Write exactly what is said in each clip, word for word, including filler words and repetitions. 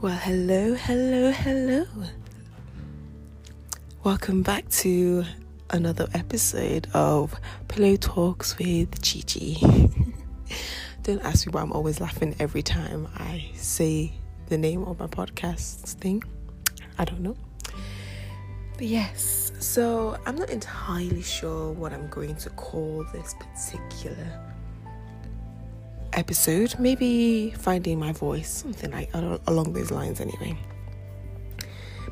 Well, hello, hello, hello. Welcome back to another episode of Pillow Talks with Chi Chi. Don't ask me why I'm always laughing every time I say the name of my podcast thing. I don't know. But yes, so I'm not entirely sure what I'm going to call this particular episode. Maybe finding my voice, something like along those lines anyway.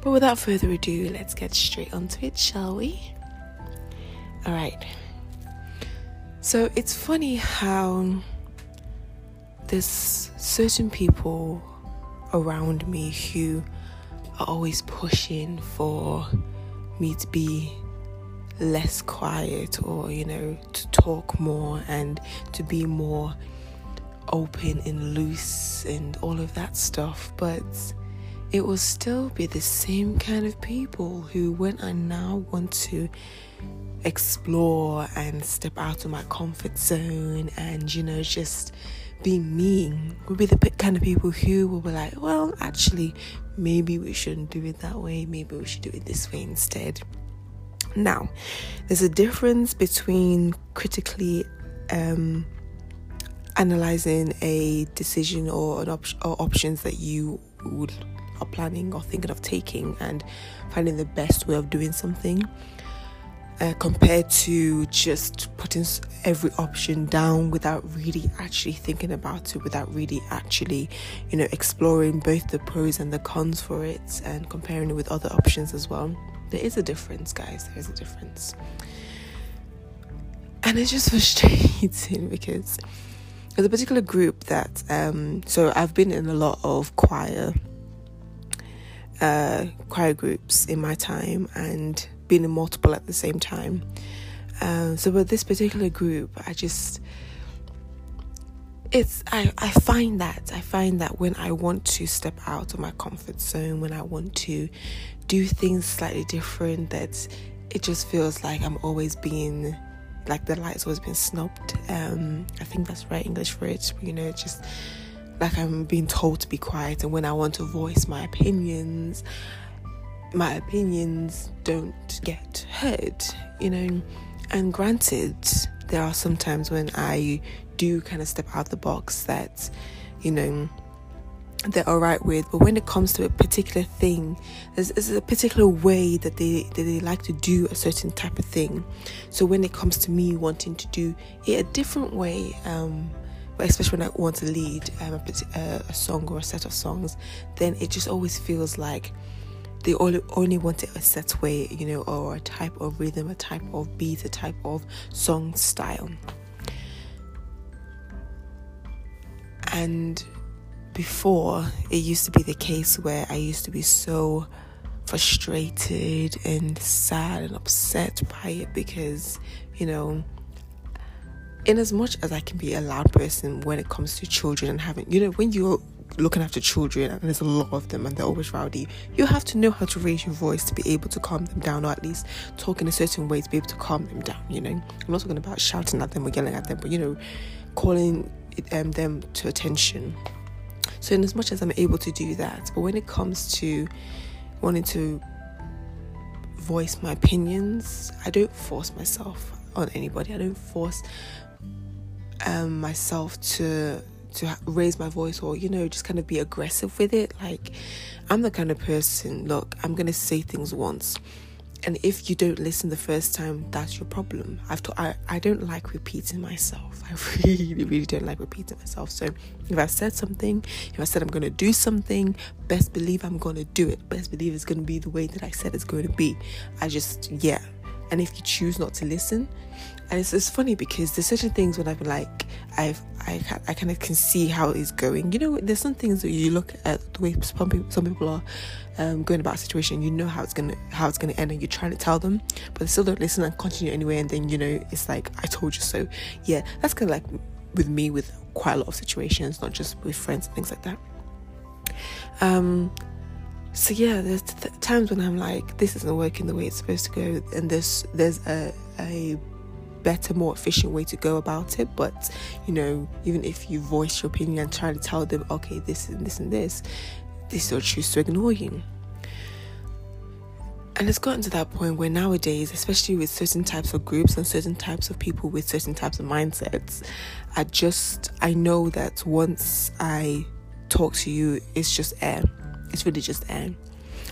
But without further ado, let's get straight onto it, shall we? All right. So it's funny how there's certain people around me who are always pushing for me to be less quiet, or, you know, to talk more and to be more open and loose and all of that stuff. But it will still be the same kind of people who, when I now want to explore and step out of my comfort zone and, you know, just be me, will be the kind of people who will be like, well, actually, maybe we shouldn't do it that way, maybe we should do it this way instead. Now, there's a difference between critically um analyzing a decision or an op- or options that you would are planning or thinking of taking and finding the best way of doing something, uh, compared to just putting every option down without really actually thinking about it, without really actually, you know, exploring both the pros and the cons for it and comparing it with other options as well. There is a difference, guys. There is a difference. And it's just frustrating because there's a particular group that um so I've been in a lot of choir uh choir groups in my time and been in multiple at the same time, um so with this particular group, I just it's I I find that I find that when I want to step out of my comfort zone, when I want to do things slightly different, that it just feels like I'm always being like the light's always been snubbed. um I think that's right English for it, you know, just like I'm being told to be quiet, and when I want to voice my opinions my opinions don't get heard, you know. And granted, there are some times when I do kind of step out of the box that, you know, they're all right with, but when it comes to a particular thing, there's, there's a particular way that they that they like to do a certain type of thing. So when it comes to me wanting to do it a different way, um but especially when I want to lead um, a, a song or a set of songs, then it just always feels like they only only want it a set way, you know, or a type of rhythm, a type of beat, a type of song style. And before, it used to be the case where I used to be so frustrated and sad and upset by it because, you know, in as much as I can be a loud person when it comes to children and having, you know, when you're looking after children and there's a lot of them and they're always rowdy, you have to know how to raise your voice to be able to calm them down, or at least talk in a certain way to be able to calm them down, you know. I'm not talking about shouting at them or yelling at them, but, you know, calling um, them to attention. So in as much as I'm able to do that, but when it comes to wanting to voice my opinions, I don't force myself on anybody. I don't force um, myself to to raise my voice or, you know, just kind of be aggressive with it. Like, I'm the kind of person, look, I'm going to say things once, and if you don't listen the first time, that's your problem. I've t- I, I don't like repeating myself. I really, really don't like repeating myself. So if I said something, if I said I'm going to do something, best believe I'm going to do it. Best believe it's going to be the way that I said it's going to be. I just, yeah. And if you choose not to listen, and it's, it's funny because there's certain things when I've been like, I've, I, I kind of can see how it's going. You know, there's some things that you look at the way some people, some people are um, going about a situation. You know how it's gonna how it's gonna end, and you're trying to tell them, but they still don't listen and continue anyway. And then, you know, it's like, I told you so. Yeah, that's kind of like with me with quite a lot of situations, not just with friends and things like that. Um. So yeah, there's th- times when I'm like, this isn't working the way it's supposed to go, and there's there's a a better, more efficient way to go about it. But, you know, even if you voice your opinion and try to tell them, okay, this and this and this, they still choose to ignore you. And it's gotten to that point where nowadays, especially with certain types of groups and certain types of people with certain types of mindsets, I just, I know that once I talk to you, it's just air. It's really just air.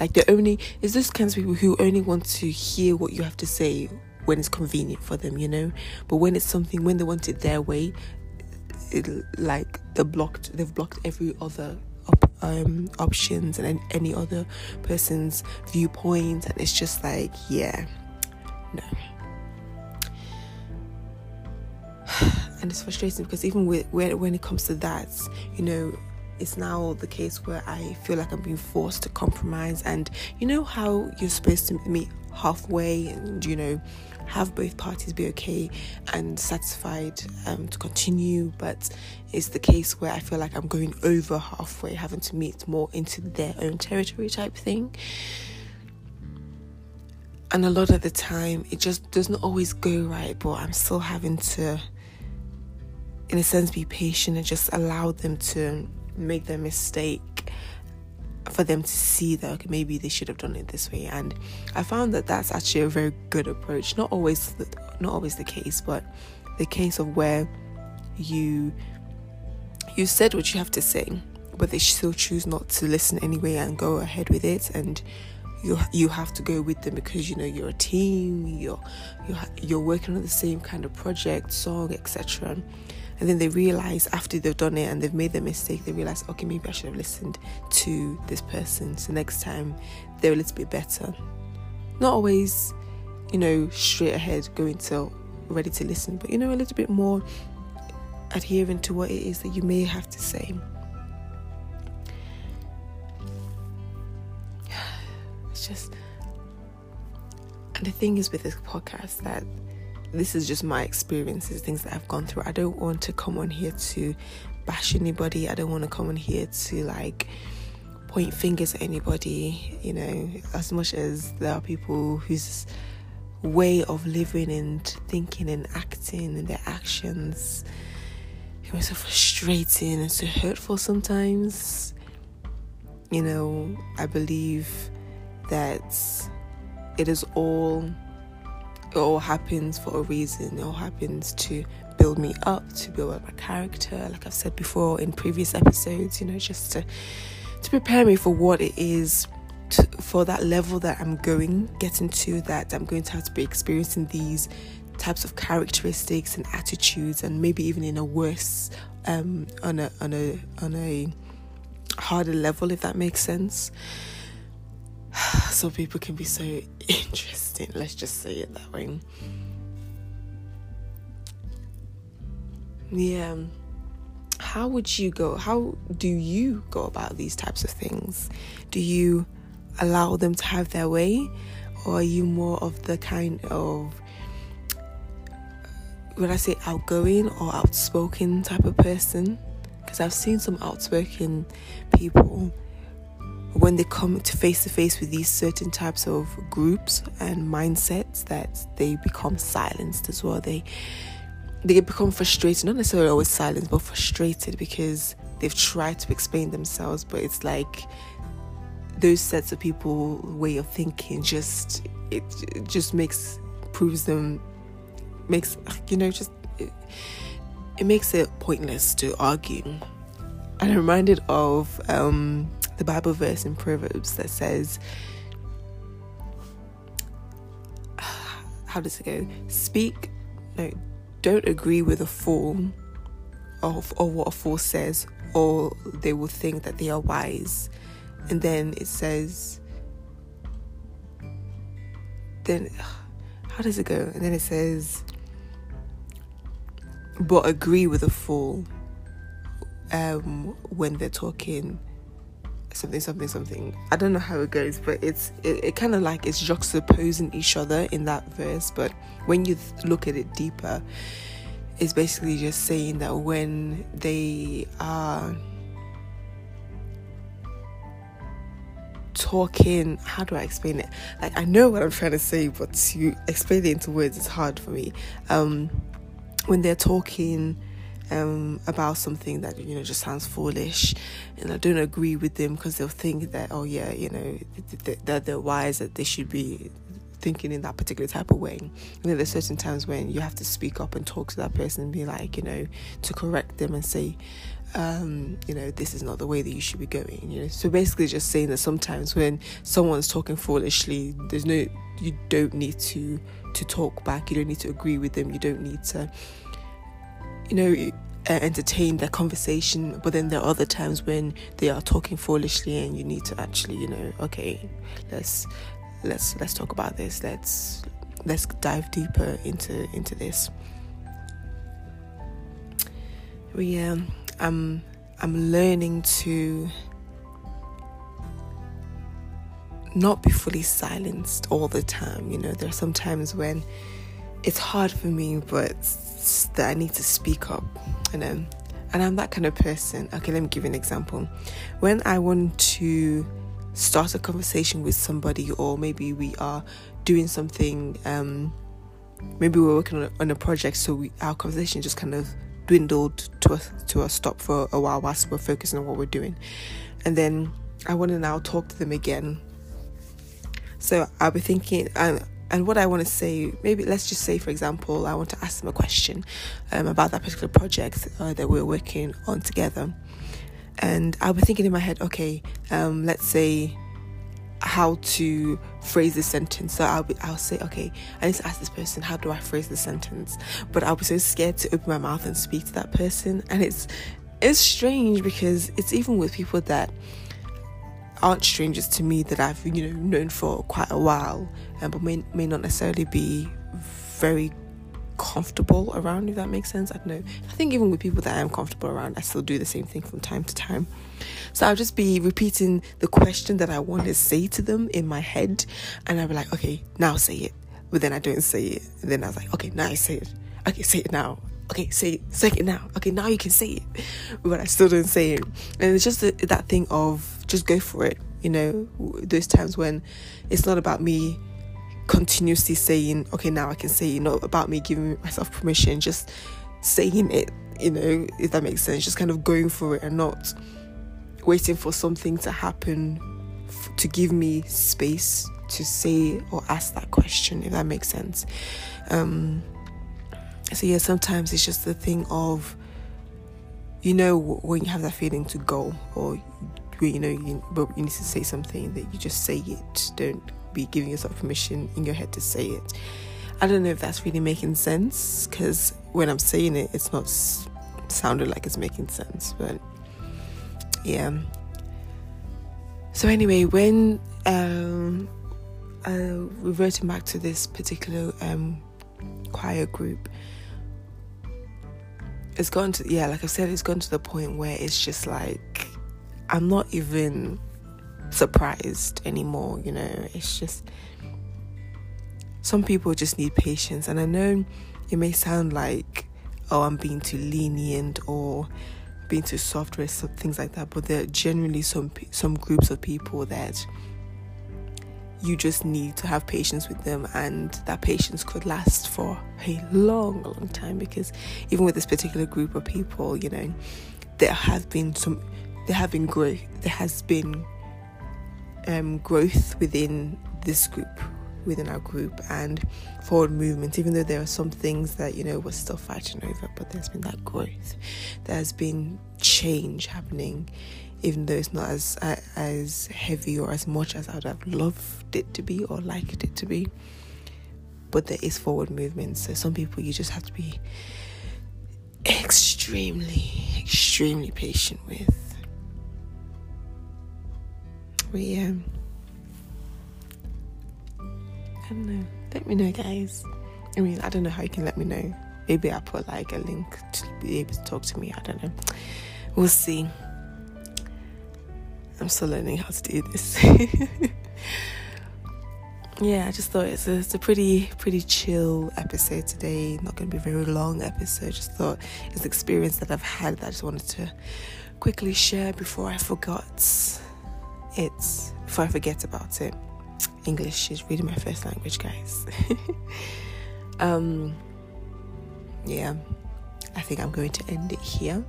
Like, the only, it's those kinds of people who only want to hear what you have to say when it's convenient for them, you know? But when it's something, when they want it their way, it, like, they're blocked, they've blocked every other op- um, options and any other person's viewpoint, and it's just like, yeah, no. And it's frustrating because even with, when, when it comes to that, you know, it's now the case where I feel like I'm being forced to compromise. And you know how you're supposed to meet halfway and, you know, have both parties be okay and satisfied um, to continue. But it's the case where I feel like I'm going over halfway, having to meet more into their own territory type thing. And a lot of the time, it just does not always go right, but I'm still having to, in a sense, be patient and just allow them to make their mistake, for them to see that, okay, maybe they should have done it this way. And I found that that's actually a very good approach. Not always the, not always the case, but the case of where you you said what you have to say, but they still choose not to listen anyway and go ahead with it. And you you have to go with them because, you know, you're a team, you're you're, you're working on the same kind of project, song, et cetera. And then they realise after they've done it and they've made their mistake, they realise, okay, maybe I should have listened to this person. So next time, they're a little bit better. Not always, you know, straight ahead, going to ready to listen, but, you know, a little bit more adhering to what it is that you may have to say. It's just... And the thing is with this podcast that this is just my experiences, things that I've gone through. I don't want to come on here to bash anybody. I don't want to come on here to, like, point fingers at anybody, you know, as much as there are people whose way of living and thinking and acting and their actions are so frustrating and so hurtful sometimes. You know, I believe that it is all... It all happens for a reason. It all happens to build me up, to build up my character, like I've said before in previous episodes, you know, just to to prepare me for what it is, to, for that level that I'm going, getting to, that I'm going to have to be experiencing these types of characteristics and attitudes, and maybe even in a worse, um, on a on a on a harder level, if that makes sense. Some people can be so interesting, let's just say it that way. Yeah. How would you go? How do you go about these types of things? Do you allow them to have their way? Or are you more of the kind of, would I say outgoing or outspoken type of person? Because I've seen some outspoken people, when they come to face to face with these certain types of groups and mindsets, that they become silenced as well. They they become frustrated, not necessarily always silenced, but frustrated because they've tried to explain themselves, but it's like those sets of people way of thinking just it, it just makes proves them makes you know just it, it makes it pointless to argue. And I'm reminded of um the Bible verse in Proverbs that says, how does it go? Speak, no, don't agree with a fool of, or what a fool says, or they will think that they are wise. And then it says, then, how does it go? And then it says, but agree with a fool um, when they're talking something something something I don't know how it goes, but it's it, it kind of like it's juxtaposing each other in that verse. But when you th- look at it deeper, it's basically just saying that when they are t- talking, how do I explain it? Like, I know what I'm trying to say, but to explain it into words is hard for me. Um, when they're talking um, about something that, you know, just sounds foolish, and I don't agree with them, because they'll think that, oh yeah, you know, that they're wise, that they should be thinking in that particular type of way. You know, there's certain times when you have to speak up and talk to that person and be like, you know, to correct them and say, um, you know, this is not the way that you should be going, you know. So basically just saying that sometimes when someone's talking foolishly, there's no, you don't need to, to talk back, you don't need to agree with them, you don't need to, you know, Uh, entertain their conversation. But then there are other times when they are talking foolishly and you need to actually, you know, okay, let's let's let's talk about this, let's let's dive deeper into into this. We um I'm I'm learning to not be fully silenced all the time. You know, there are some times when it's hard for me, but that I need to speak up, you know, and I'm that kind of person. Okay, let me give you an example. When I want to start a conversation with somebody, or maybe we are doing something, um, maybe we're working on a, on a project, so we, our conversation just kind of dwindled to a, to a stop for a while whilst we're focusing on what we're doing, and then I want to now talk to them again. So I'll be thinking, and. And what I want to say, maybe let's just say, for example, I want to ask them a question um, about that particular project uh, that we're working on together. And I'll be thinking in my head, okay, um, let's say how to phrase this sentence. So I'll, be, I'll say, okay, I need to ask this person, how do I phrase this sentence? But I'll be so scared to open my mouth and speak to that person. And it's it's strange, because it's even with people that aren't strangers to me, that I've, you know, known for quite a while, um, but may may not necessarily be very comfortable around, if that makes sense. I don't know. I think even with people that I am comfortable around, I still do the same thing from time to time. So I'll just be repeating the question that I want to say to them in my head, and I'll be like, okay, now say it. But then I don't say it. And then I was like, okay, now I say it. Okay, say it now. Okay, say it, say it now. Okay, now you can say it. But I still don't say it. And it's just a, that thing of just go for it. You know, those times when it's not about me continuously saying, okay, now I can say it. Not about me giving myself permission, just saying it, you know, if that makes sense. Just kind of going for it and not waiting for something to happen f- to give me space to say or ask that question, if that makes sense. Um... So yeah, sometimes it's just the thing of, you know, when you have that feeling to go, or when you know you, but you need to say something, that you just say it. Don't be giving yourself permission in your head to say it. I don't know if that's really making sense, because when I'm saying it, it's not sounded like it's making sense. But yeah. So anyway, when um, uh, reverting back to this particular um, choir group. It's gone to, yeah, like I said, it's gone to the point where it's just like, I'm not even surprised anymore, you know. It's just, some people just need patience. And I know it may sound like, oh, I'm being too lenient or being too soft or things like that, but there are generally some some groups of people that you just need to have patience with them, and that patience could last for a long, long time. Because even with this particular group of people, you know, there have been some, there have been growth, there has been um, growth within this group, within our group, and forward movement. Even though there are some things that, you know, we're still fighting over, but there's been that growth, there's been change happening. Even though it's not as uh, as heavy or as much as I would have loved it to be or liked it to be, but there is forward movement. So some people you just have to be extremely, extremely patient with. But yeah, I don't know. Let me know, guys. I mean, I don't know how you can let me know. Maybe I'll put like a link to be able to talk to me. I don't know. We'll see. I'm still learning how to do this. Yeah, I just thought it's a, it's a pretty pretty chill episode today. Not going to be a very long episode. Just thought it's an experience that I've had that I just wanted to quickly share before I forgot. it before I forget about it. English is really my first language, guys. um yeah I think I'm going to end it here.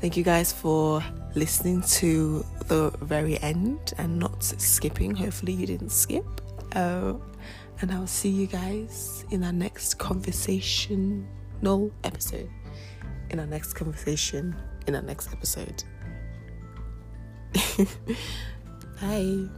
Thank you guys for listening to the very end and not skipping. Hopefully you didn't skip. Uh, and I'll see you guys in our next conversational episode. In our next conversation, in our next episode. Bye.